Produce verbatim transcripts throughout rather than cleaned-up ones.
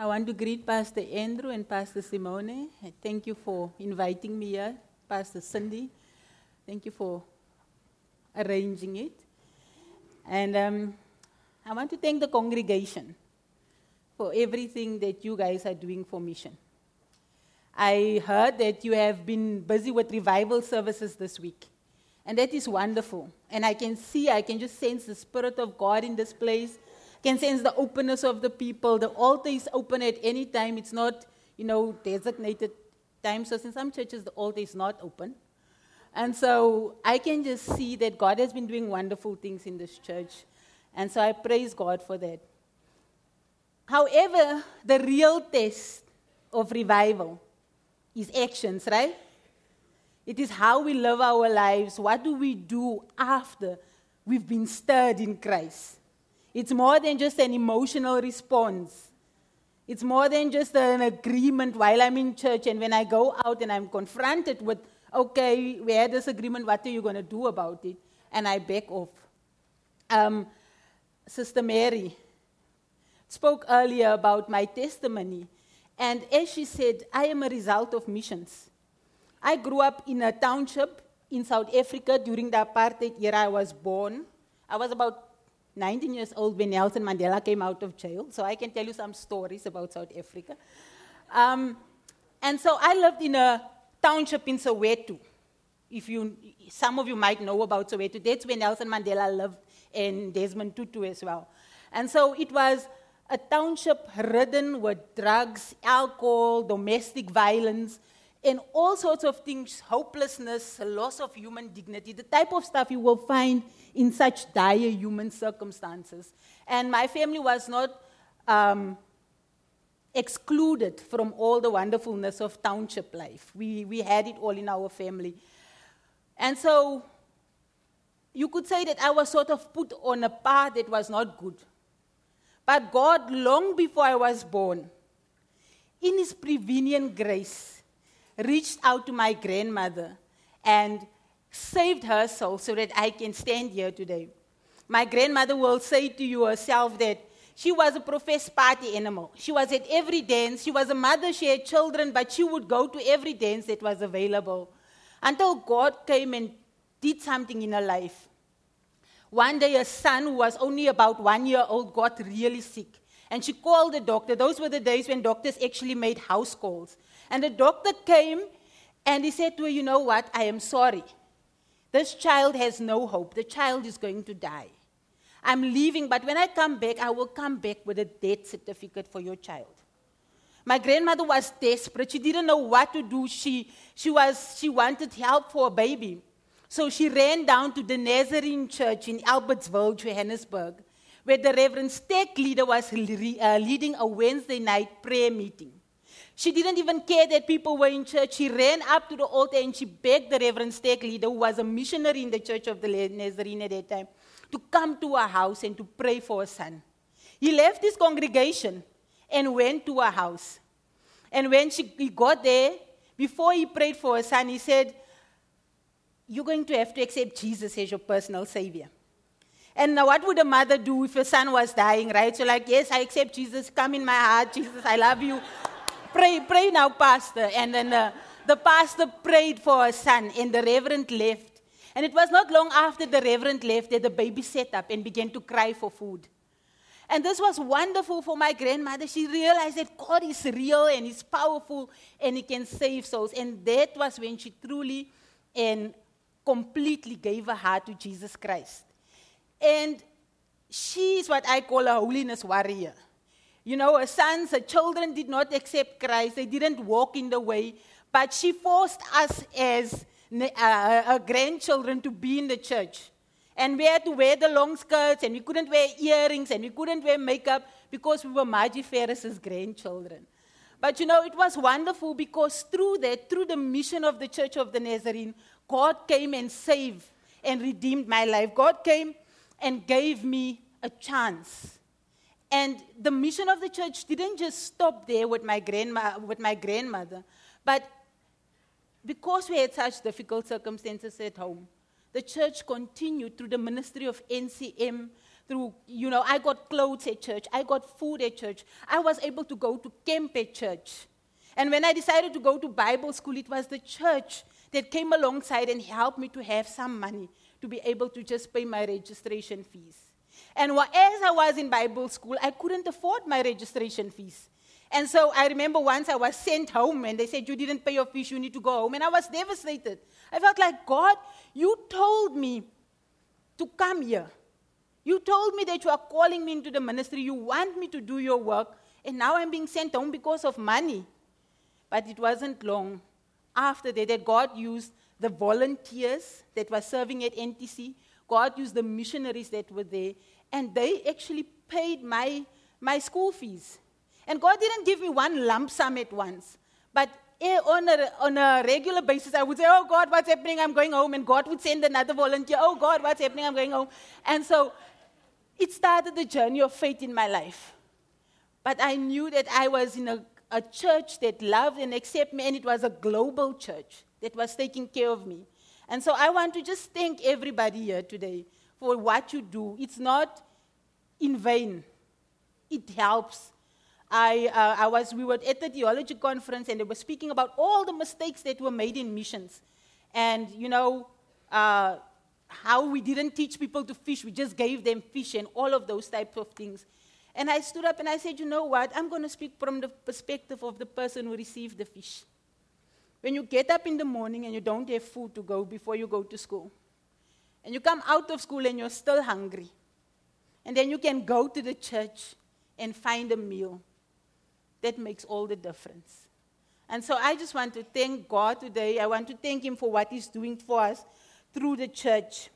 I want to greet Pastor Andrew and Pastor Simone. Thank you for inviting me here. Pastor Cindy, thank you for arranging it. And um, I want to thank the congregation for everything that you guys are doing for mission. I heard that you have been busy with revival services this week. And that is wonderful. And I can see, I can just sense the Spirit of God in this place. I can sense the openness of the people. The altar is open at any time. It's not, you know, designated time. So in some churches, the altar is not open. And so I can just see that God has been doing wonderful things in this church. And so I praise God for that. However, the real test of revival is actions, right? It is how we live our lives. What do we do after we've been stirred in Christ? It's more than just an emotional response. It's more than just an agreement while I'm in church and when I go out and I'm confronted with, okay, we had this agreement, what are you going to do about it? And I back off. Um, Sister Mary spoke earlier about my testimony. And as she said, I am a result of missions. I grew up in a township in South Africa during the apartheid era. I was born. I was about nineteen years old when Nelson Mandela came out of jail, so I can tell you some stories about South Africa. Um, and so I lived in a township in Soweto. If you, some of you might know about Soweto. That's where Nelson Mandela lived and Desmond Tutu as well. And so it was a township ridden with drugs, alcohol, domestic violence, and all sorts of things, hopelessness, loss of human dignity, the type of stuff you will find in such dire human circumstances. And my family was not um, excluded from all the wonderfulness of township life. We, we had it all in our family. And so you could say that I was sort of put on a path that was not good. But God, long before I was born, in His prevenient grace, reached out to my grandmother and saved her soul so that I can stand here today. My grandmother will say to you herself that she was a professed party animal. She was at every dance. She was a mother. She had children, but she would go to every dance that was available until God came and did something in her life. One day, her son, who was only about one year old, got really sick. And she called the doctor. Those were the days when doctors actually made house calls. And the doctor came and he said to her, you know what, I am sorry. This child has no hope. The child is going to die. I'm leaving, but when I come back, I will come back with a death certificate for your child. My grandmother was desperate. She didn't know what to do. She, she, was, she wanted help for a baby. So she ran down to the Nazarene Church in Albertsville, Johannesburg, where the Reverend Stack leader was leading a Wednesday night prayer meeting. She didn't even care that people were in church. She ran up to the altar and she begged the Reverend Stack leader, who was a missionary in the Church of the Nazarene at that time, to come to her house and to pray for her son. He left his congregation and went to her house. And when she, he got there, before he prayed for her son, he said, you're going to have to accept Jesus as your personal savior. And now what would a mother do if her son was dying, right? So like, yes, I accept Jesus. Come in my heart, Jesus, I love you. Pray, pray now, pastor. And then uh, the pastor prayed for her son, and the reverend left. And it was not long after the reverend left that the baby sat up and began to cry for food. And this was wonderful for my grandmother. She realized that God is real and He's powerful and He can save souls. And that was when she truly and completely gave her heart to Jesus Christ. And she is what I call a holiness warrior. You know, her sons, her children did not accept Christ. They didn't walk in the way. But she forced us as uh, her grandchildren to be in the church. And we had to wear the long skirts, and we couldn't wear earrings, and we couldn't wear makeup because we were Margie Ferris' grandchildren. But, you know, it was wonderful because through that, through the mission of the Church of the Nazarene, God came and saved and redeemed my life. God came and gave me a chance. And the mission of the church didn't just stop there with my grandma, with my grandmother, but because we had such difficult circumstances at home, the church continued through the ministry of N C M, through, you know, I got clothes at church. I got food at church. I was able to go to camp at church. And when I decided to go to Bible school, it was the church that came alongside and helped me to have some money to be able to just pay my registration fees. And as I was in Bible school, I couldn't afford my registration fees. And so I remember once I was sent home and they said, you didn't pay your fees, you need to go home. And I was devastated. I felt like, God, you told me to come here. You told me that you are calling me into the ministry. You want me to do your work. And now I'm being sent home because of money. But it wasn't long after that that God used the volunteers that were serving at N T C. God used the missionaries that were there. And they actually paid my, my school fees. And God didn't give me one lump sum at once. But on a, on a regular basis, I would say, oh, God, what's happening? I'm going home. And God would send another volunteer. Oh, God, what's happening? I'm going home. And so it started the journey of faith in my life. But I knew that I was in a, a church that loved and accepted me, and it was a global church that was taking care of me. And so I want to just thank everybody here today for what you do. It's not in vain. It helps. I, uh, I was, we were at the theology conference, and they were speaking about all the mistakes that were made in missions. And, you know, uh, how we didn't teach people to fish. We just gave them fish and all of those types of things. And I stood up and I said, you know what? I'm going to speak from the perspective of the person who received the fish. When you get up in the morning and you don't have food to go before you go to school, and you come out of school and you're still hungry, and then you can go to the church and find a meal. That makes all the difference. And so I just want to thank God today. I want to thank Him for what He's doing for us through the church.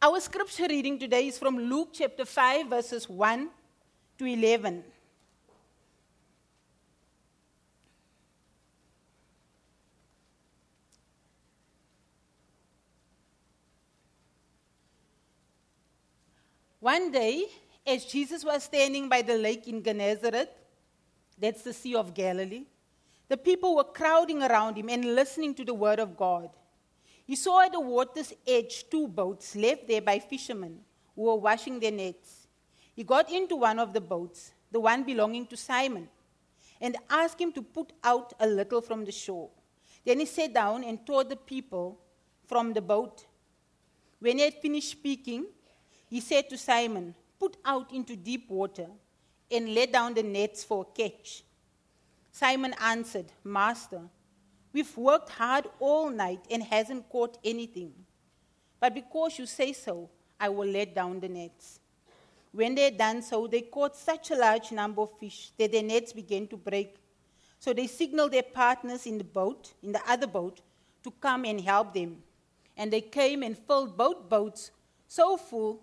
Our scripture reading today is from Luke chapter five, verses one to eleven. One day, as Jesus was standing by the lake in Gennesaret, that's the Sea of Galilee, the people were crowding around him and listening to the word of God. He saw at the water's edge two boats left there by fishermen who were washing their nets. He got into one of the boats, the one belonging to Simon, and asked him to put out a little from the shore. Then he sat down and taught the people from the boat. When he had finished speaking, he said to Simon, "Put out into deep water and let down the nets for a catch." Simon answered, "Master, we've worked hard all night and hasn't caught anything. But because you say so, I will let down the nets." When they had done so, they caught such a large number of fish that their nets began to break. So they signaled their partners in the boat, in the other boat, to come and help them. And they came and filled both boats so full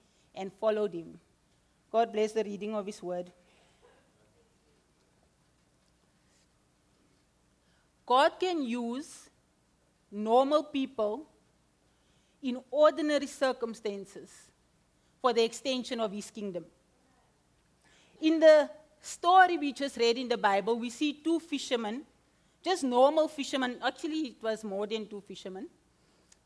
and followed him. God bless the reading of his word. God can use normal people in ordinary circumstances for the extension of his kingdom. In the story we just read in the Bible, we see two fishermen, just normal fishermen. Actually, it was more than two fishermen.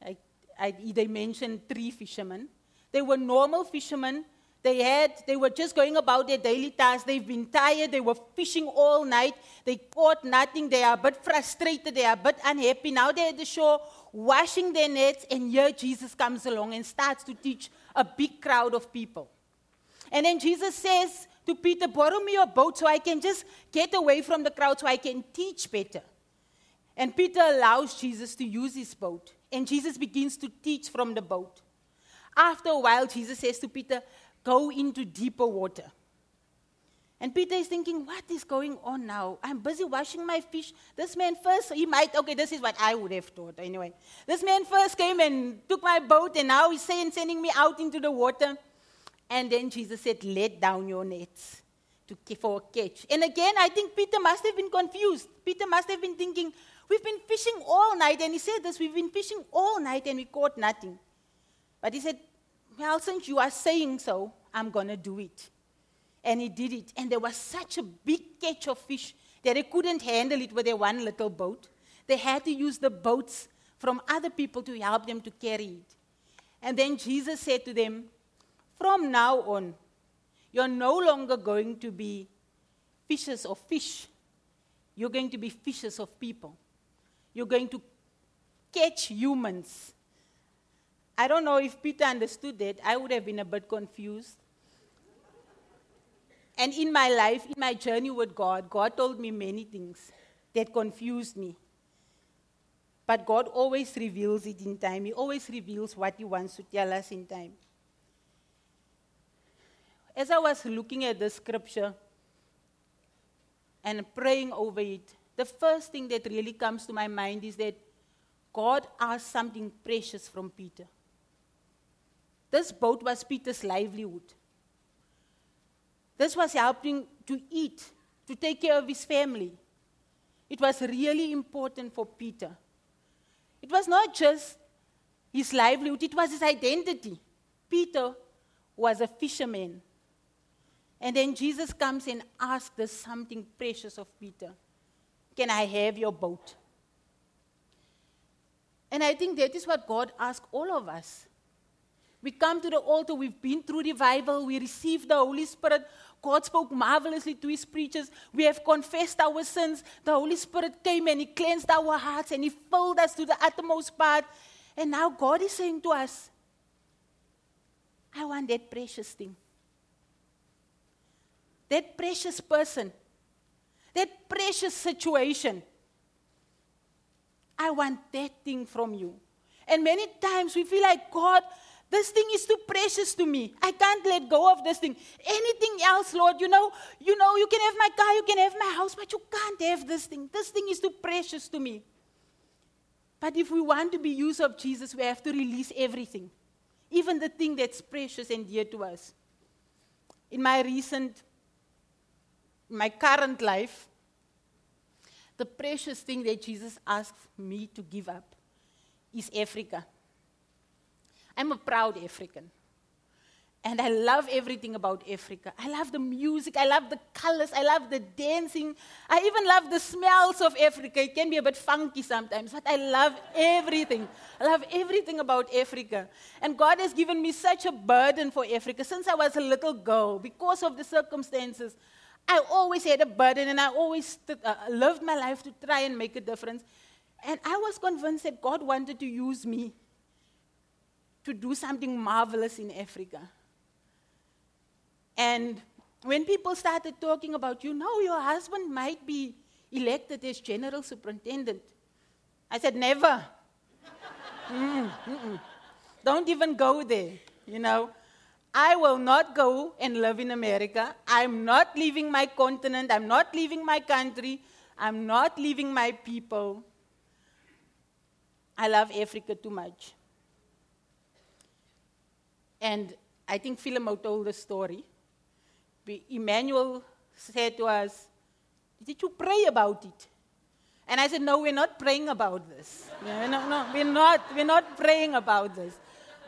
I, I, they mentioned three fishermen. They were normal fishermen. They had, they were just going about their daily tasks. They've been tired. They were fishing all night. They caught nothing. They are a bit frustrated. They are a bit unhappy. Now they're at the shore washing their nets, and here Jesus comes along and starts to teach a big crowd of people. And then Jesus says to Peter, "Borrow me your boat so I can just get away from the crowd so I can teach better." And Peter allows Jesus to use his boat, and Jesus begins to teach from the boat. After a while, Jesus says to Peter, "Go into deeper water." And Peter is thinking, what is going on now? I'm busy washing my fish. This man first, he might, okay, this is what I would have thought anyway. This man first came and took my boat, and now he's saying, sending me out into the water. And then Jesus said, let down your nets to, for a catch. And again, I think Peter must have been confused. Peter must have been thinking, we've been fishing all night. And he said this, we've been fishing all night and we caught nothing. But he said, well, since you are saying so, I'm going to do it. And he did it. And there was such a big catch of fish that they couldn't handle it with their one little boat. They had to use the boats from other people to help them to carry it. And then Jesus said to them, from now on, you're no longer going to be fishers of fish. You're going to be fishers of people. You're going to catch humans. I don't know if Peter understood that. I would have been a bit confused. And in my life, in my journey with God, God told me many things that confused me. But God always reveals it in time. He always reveals what He wants to tell us in time. As I was looking at the scripture and praying over it, the first thing that really comes to my mind is that God asked something precious from Peter. This boat was Peter's livelihood. This was helping to eat, to take care of his family. It was really important for Peter. It was not just his livelihood, it was his identity. Peter was a fisherman. And then Jesus comes and asks us something precious of Peter. Can I have your boat? And I think that is what God asks all of us. We come to the altar, we've been through revival, we received the Holy Spirit. God spoke marvelously to His preachers. We have confessed our sins. The Holy Spirit came and He cleansed our hearts and He filled us to the uttermost part. And now God is saying to us, I want that precious thing. That precious person. That precious situation. I want that thing from you. And many times we feel like, God, this thing is too precious to me. I can't let go of this thing. Anything else, Lord, you know, you know, you can have my car, you can have my house, but you can't have this thing. This thing is too precious to me. But if we want to be used of Jesus, we have to release everything, even the thing that's precious and dear to us. In my recent, my current life, the precious thing that Jesus asked me to give up is Africa. I'm a proud African, and I love everything about Africa. I love the music, I love the colors, I love the dancing, I even love the smells of Africa. It can be a bit funky sometimes, but I love everything. I love everything about Africa. And God has given me such a burden for Africa since I was a little girl. Because of the circumstances, I always had a burden, and I always th- uh, lived my life to try and make a difference. And I was convinced that God wanted to use me to do something marvelous in Africa. And when people started talking about, you know, your husband might be elected as general superintendent, I said, never. mm, Don't even go there, you know. I will not go and live in America. I'm not leaving my continent. I'm not leaving my country. I'm not leaving my people. I love Africa too much. And I think Philemon told the story. Emmanuel said to us, did you pray about it? And I said, no, we're not praying about this. no, no, no, we're not. We're not praying about this.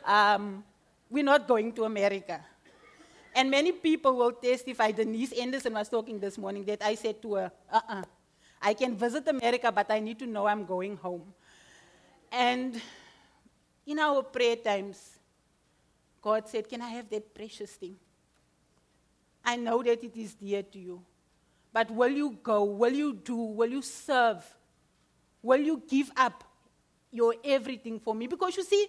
Um, we're not going to America. And many people will testify. Denise Anderson was talking this morning that I said to her, uh-uh, I can visit America, but I need to know I'm going home. And in our prayer times, God said, can I have that precious thing? I know that it is dear to you. But will you go? Will you do? Will you serve? Will you give up your everything for me? Because you see,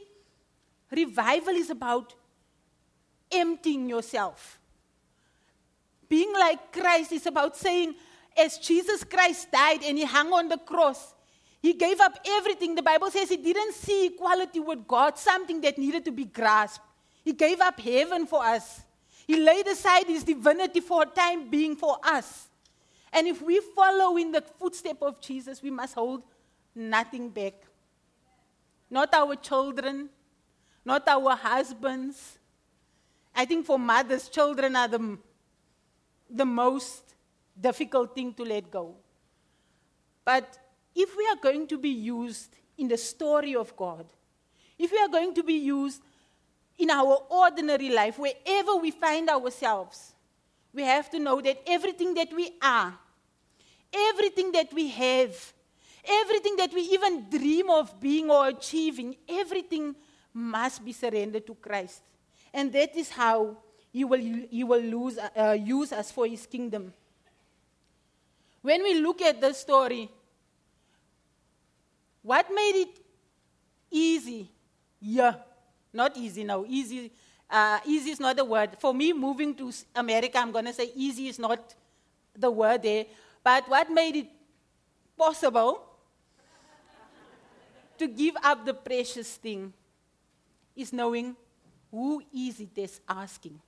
revival is about emptying yourself. Being like Christ is about saying, as Jesus Christ died and He hung on the cross, He gave up everything. The Bible says He didn't see equality with God, something that needed to be grasped. He gave up heaven for us. He laid aside His divinity for a time being for us. And if we follow in the footsteps of Jesus, we must hold nothing back. Not our children, not our husbands. I think for mothers, children are the, the most difficult thing to let go. But if we are going to be used in the story of God, if we are going to be used in our ordinary life, wherever we find ourselves, we have to know that everything that we are, everything that we have, everything that we even dream of being or achieving, everything must be surrendered to Christ. And that is how he will, he will lose, uh, use us for his kingdom. When we look at the story, what made it easy? Yeah, not easy now. Easy, uh, easy is not the word. For me, moving to America, I'm going to say easy is not the word there. But what made it possible to give up the precious thing is knowing who is it that's asking.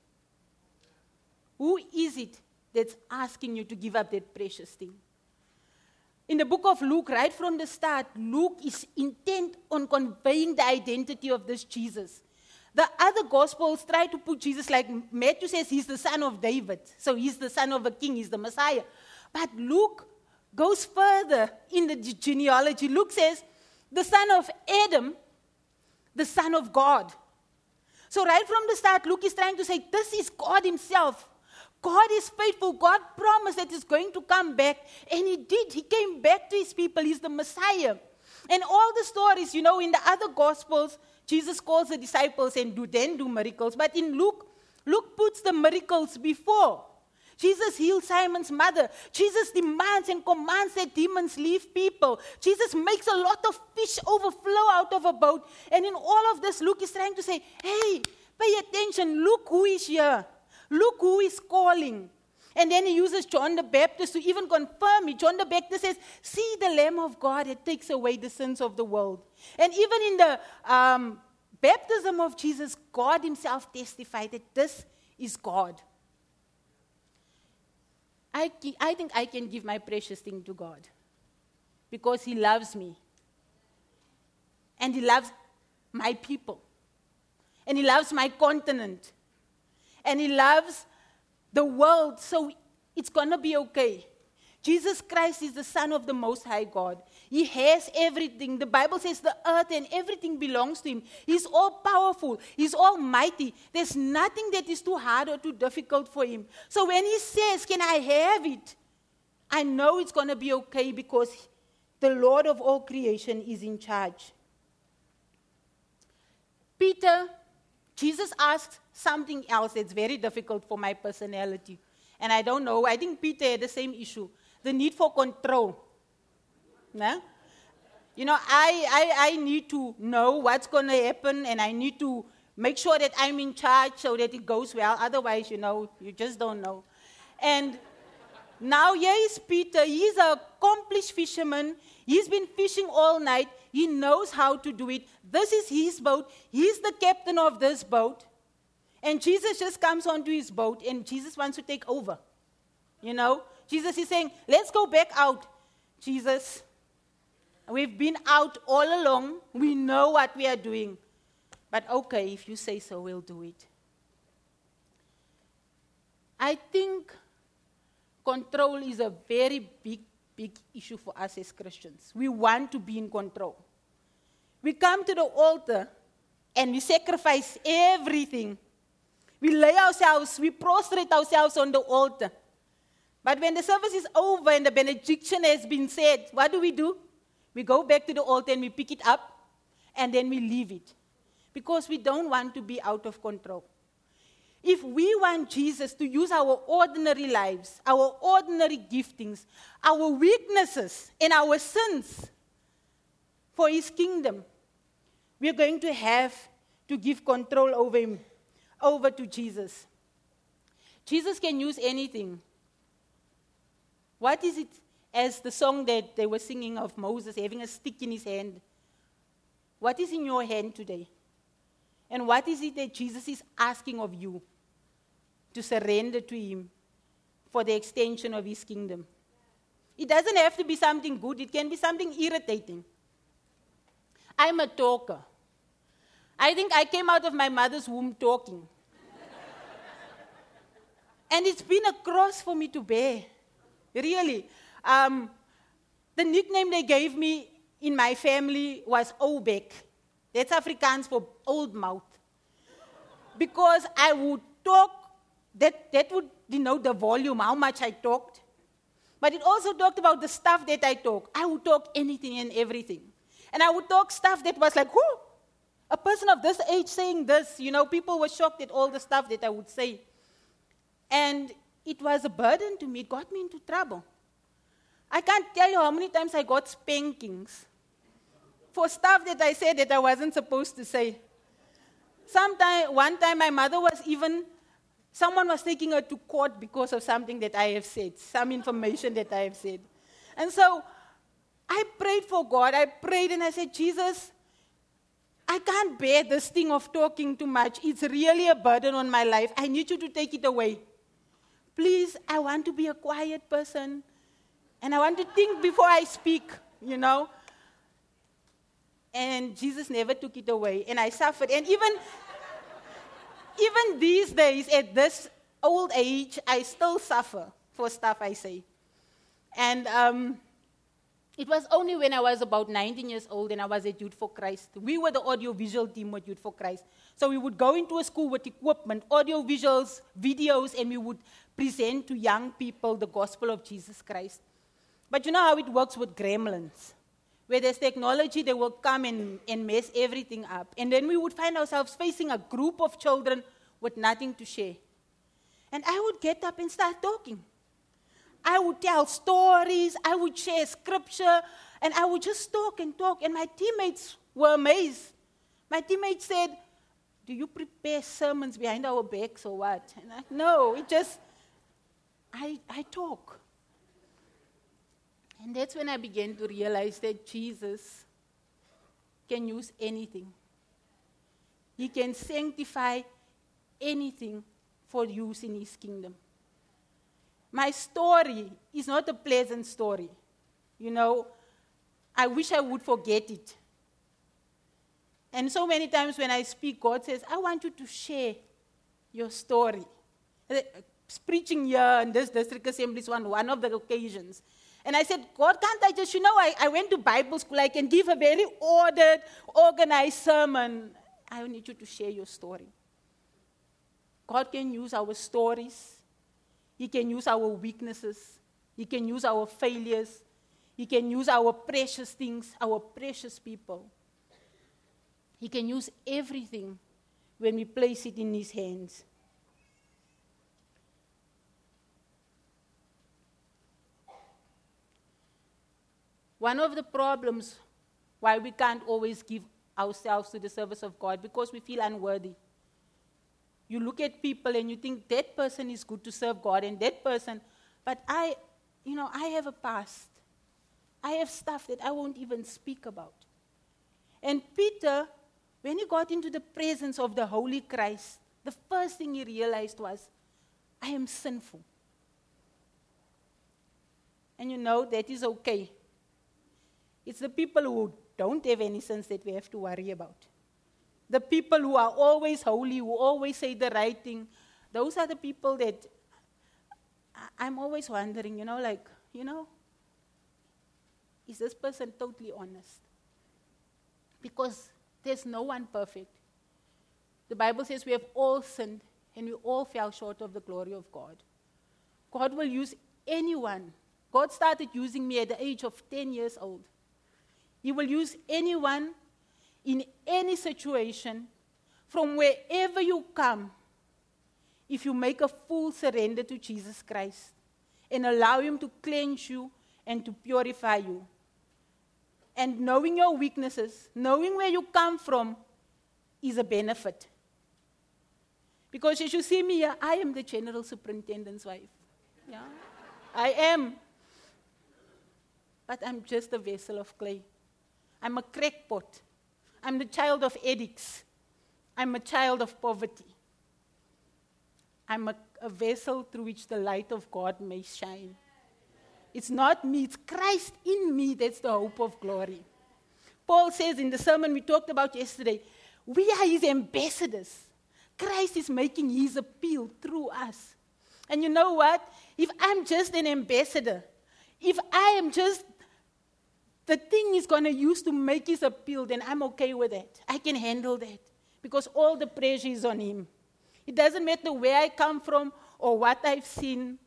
Who is it that's asking you to give up that precious thing? In the book of Luke, right from the start, Luke is intent on conveying the identity of this Jesus. The other Gospels try to put Jesus like Matthew says, he's the son of David. So he's the son of a king, he's the Messiah. But Luke goes further in the genealogy. Luke says, the son of Adam, the son of God. So right from the start, Luke is trying to say, this is God himself. God is faithful. God promised that he's going to come back. And he did. He came back to his people. He's the Messiah. And all the stories, you know, in the other Gospels, Jesus calls the disciples and do then do miracles. But in Luke, Luke puts the miracles before. Jesus heals Simon's mother. Jesus demands and commands that demons leave people. Jesus makes a lot of fish overflow out of a boat. And in all of this, Luke is trying to say, hey, pay attention. Look who is here. Look who is calling. And then he uses John the Baptist to even confirm it. John the Baptist says, see the Lamb of God that takes away the sins of the world. And even in the um, baptism of Jesus, God himself testified that this is God. I, ke- I think I can give my precious thing to God because he loves me and he loves my people and he loves my continent and he loves the world, so it's going to be okay. Jesus Christ is the Son of the Most High God. He has everything. The Bible says the earth and everything belongs to him. He's all-powerful. He's almighty. There's nothing that is too hard or too difficult for him. So when he says, can I have it? I know it's going to be okay because the Lord of all creation is in charge. Peter, Jesus asks something else that's very difficult for my personality. And I don't know. I think Peter had the same issue. The need for control. Nah? You know, I, I, I need to know what's going to happen, and I need to make sure that I'm in charge so that it goes well. Otherwise, you know, you just don't know. And now here is Peter. He's an accomplished fisherman. He's been fishing all night. He knows how to do it. This is his boat. He's the captain of this boat. And Jesus just comes onto his boat, and Jesus wants to take over. You know, Jesus is saying, let's go back out, Jesus. We've been out all along. We know what we are doing. But okay, if you say so, we'll do it. I think control is a very big, big issue for us as Christians. We want to be in control. We come to the altar and we sacrifice everything. We lay ourselves, we prostrate ourselves on the altar. But when the service is over and the benediction has been said, what do we do? We go back to the altar and we pick it up, and then we leave it. Because we don't want to be out of control. If we want Jesus to use our ordinary lives, our ordinary giftings, our weaknesses, and our sins for his kingdom, we are going to have to give control over him, over to Jesus. Jesus can use anything. What is it, as the song that they were singing of Moses having a stick in his hand? What is in your hand today? And what is it that Jesus is asking of you to surrender to him for the extension of his kingdom? It doesn't have to be something good. It can be something irritating. I'm a talker. I think I came out of my mother's womb talking. And it's been a cross for me to bear, really. Um, the nickname they gave me in my family was Obek. That's Afrikaans for old mouth. Because I would talk, that, that would denote the volume, how much I talked. But it also talked about the stuff that I talk. I would talk anything and everything. And I would talk stuff that was like, whoo, a person of this age saying this. You know, people were shocked at all the stuff that I would say. And it was a burden to me. It got me into trouble. I can't tell you how many times I got spankings for stuff that I said that I wasn't supposed to say. Sometime, one time my mother was even, someone was taking her to court because of something that I have said, some information that I have said. And so I prayed for God. I prayed and I said, Jesus, I can't bear this thing of talking too much. It's really a burden on my life. I need you to take it away. Please, I want to be a quiet person. And I want to think before I speak, you know. And Jesus never took it away. And I suffered. And even, even these days, at this old age, I still suffer for stuff I say. And um, it was only when I was about nineteen years old and I was at Youth for Christ. We were the audiovisual team at Youth for Christ. So we would go into a school with equipment, audio visuals, videos, and we would present to young people the gospel of Jesus Christ. But you know how it works with gremlins. Where there's technology, they will come and, and mess everything up. And then we would find ourselves facing a group of children with nothing to share. And I would get up and start talking. I would tell stories, I would share scripture, and I would just talk and talk. And my teammates were amazed. My teammates said, do you prepare sermons behind our backs or what? And I, no, it just, I, I talk. And that's when I began to realize that Jesus can use anything. He can sanctify anything for use in his kingdom. My story is not a pleasant story. You know, I wish I would forget it. And so many times when I speak, God says, I want you to share your story. Preaching here in this district assembly is one, one of the occasions. And I said, God, can't I just, you know, I, I went to Bible school. I can give a very ordered, organized sermon. I need you to share your story. God can use our stories. He can use our weaknesses. He can use our failures. He can use our precious things, our precious people. He can use everything when we place it in his hands. One of the problems why we can't always give ourselves to the service of God, because we feel unworthy. You look at people and you think that person is good to serve God and that person, but I, you know, I have a past. I have stuff that I won't even speak about. And Peter, when he got into the presence of the Holy Christ, the first thing he realized was, I am sinful. And you know, that is okay. It's the people who don't have any sins that we have to worry about. The people who are always holy, who always say the right thing, those are the people that I'm always wondering, you know, like, you know, is this person totally honest? Because there's no one perfect. The Bible says we have all sinned and we all fell short of the glory of God. God will use anyone. God started using me at the age of ten years old. He will use anyone in any situation, from wherever you come, if you make a full surrender to Jesus Christ and allow him to cleanse you and to purify you. And knowing your weaknesses, knowing where you come from, is a benefit. Because as you see me here, I am the general superintendent's wife. Yeah, I am. But I'm just a vessel of clay. I'm a crackpot. I'm the child of addicts. I'm a child of poverty. I'm a, a vessel through which the light of God may shine. It's not me, it's Christ in me that's the hope of glory. Paul says in the sermon we talked about yesterday, we are his ambassadors. Christ is making his appeal through us. And you know what? If I'm just an ambassador, if I am just the thing he's going to use to make his appeal, then I'm okay with that. I can handle that because all the pressure is on him. It doesn't matter where I come from or what I've seen.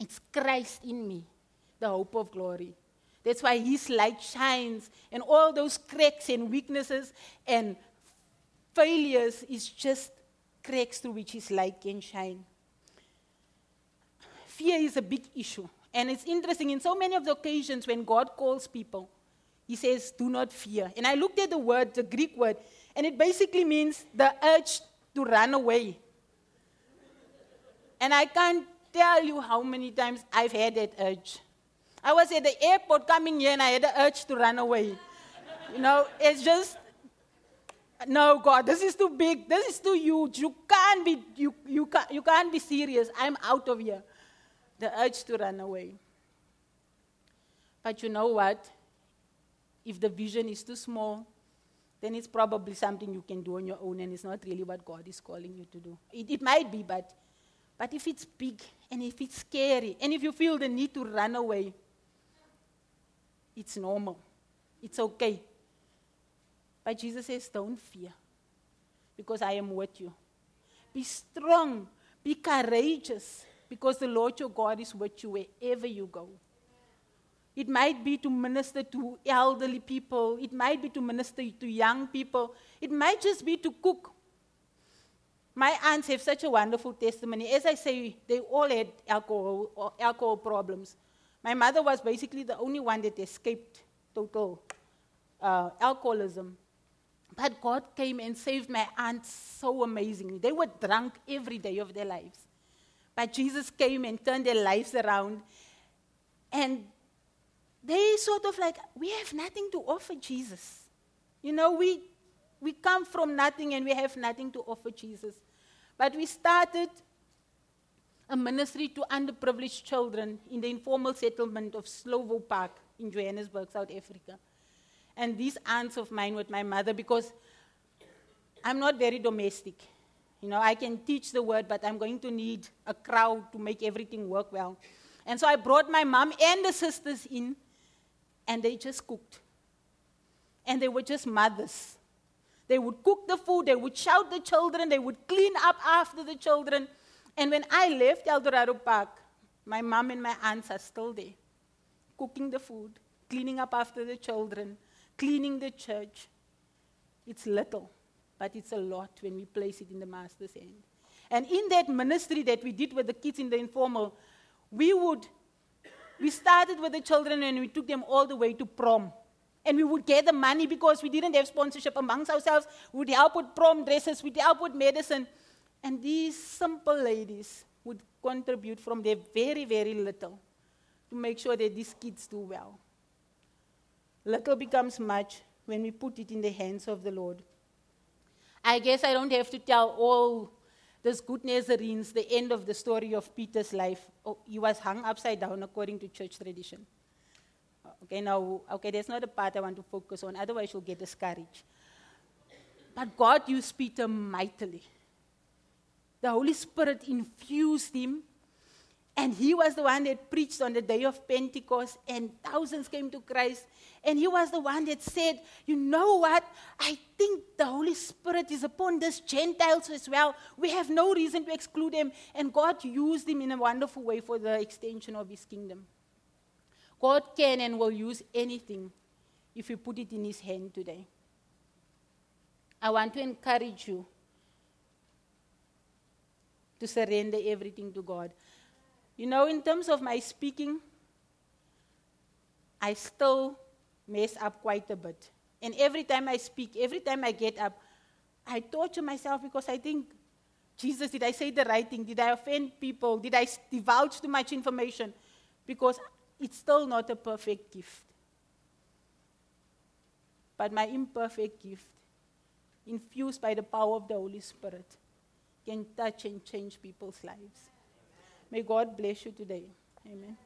It's Christ in me, the hope of glory. That's why his light shines, and all those cracks and weaknesses and failures is just cracks through which his light can shine. Fear is a big issue. And it's interesting, in so many of the occasions when God calls people, he says, do not fear. And I looked at the word, the Greek word, and it basically means the urge to run away. And I can't tell you how many times I've had that urge. I was at the airport coming here, and I had the urge to run away. You know, it's just, no, God, this is too big. This is too huge. You can't be, you, you, can't, you can't be serious. I'm out of here. The urge to run away. But you know what? If the vision is too small, then it's probably something you can do on your own, and it's not really what God is calling you to do. It, it might be, but, but if it's big, and if it's scary, and if you feel the need to run away, it's normal. It's okay. But Jesus says, don't fear, because I am with you. Be strong. Be courageous. Because the Lord your God is with you wherever you go. It might be to minister to elderly people. It might be to minister to young people. It might just be to cook. My aunts have such a wonderful testimony. As I say, they all had alcohol, or alcohol problems. My mother was basically the only one that escaped total uh, alcoholism. But God came and saved my aunts so amazingly. They were drunk every day of their lives. But Jesus came and turned their lives around. And they sort of like, we have nothing to offer Jesus. You know, we we come from nothing and we have nothing to offer Jesus. But we started a ministry to underprivileged children in the informal settlement of Slovo Park in Johannesburg, South Africa. And these aunts of mine with my mother, because I'm not very domestic. You know, I can teach the word, but I'm going to need a crowd to make everything work well. And so I brought my mom and the sisters in, and they just cooked. And they were just mothers. They would cook the food, they would shout the children, they would clean up after the children. And when I left Eldorado Park, my mom and my aunts are still there, cooking the food, cleaning up after the children, cleaning the church. It's little. But it's a lot when we place it in the Master's hand. And in that ministry that we did with the kids in the informal, we would, we started with the children and we took them all the way to prom. And we would gather money because we didn't have sponsorship amongst ourselves. We would help with prom dresses, we would help with medicine. And these simple ladies would contribute from their very, very little to make sure that these kids do well. Little becomes much when we put it in the hands of the Lord. I guess I don't have to tell all those good Nazarenes the end of the story of Peter's life. Oh, he was hung upside down according to church tradition. Okay, now, okay, that's not the part I want to focus on. Otherwise, you'll get discouraged. But God used Peter mightily. The Holy Spirit infused him, and he was the one that preached on the day of Pentecost, and thousands came to Christ. And he was the one that said, you know what? I think the Holy Spirit is upon these Gentiles as well. We have no reason to exclude them. And God used him in a wonderful way for the extension of his kingdom. God can and will use anything if you put it in his hand today. I want to encourage you to surrender everything to God. You know, in terms of my speaking, I still mess up quite a bit. And every time I speak, every time I get up, I torture myself because I think, Jesus, did I say the right thing? Did I offend people? Did I divulge too much information? Because it's still not a perfect gift. But my imperfect gift, infused by the power of the Holy Spirit, can touch and change people's lives. May God bless you today. Amen.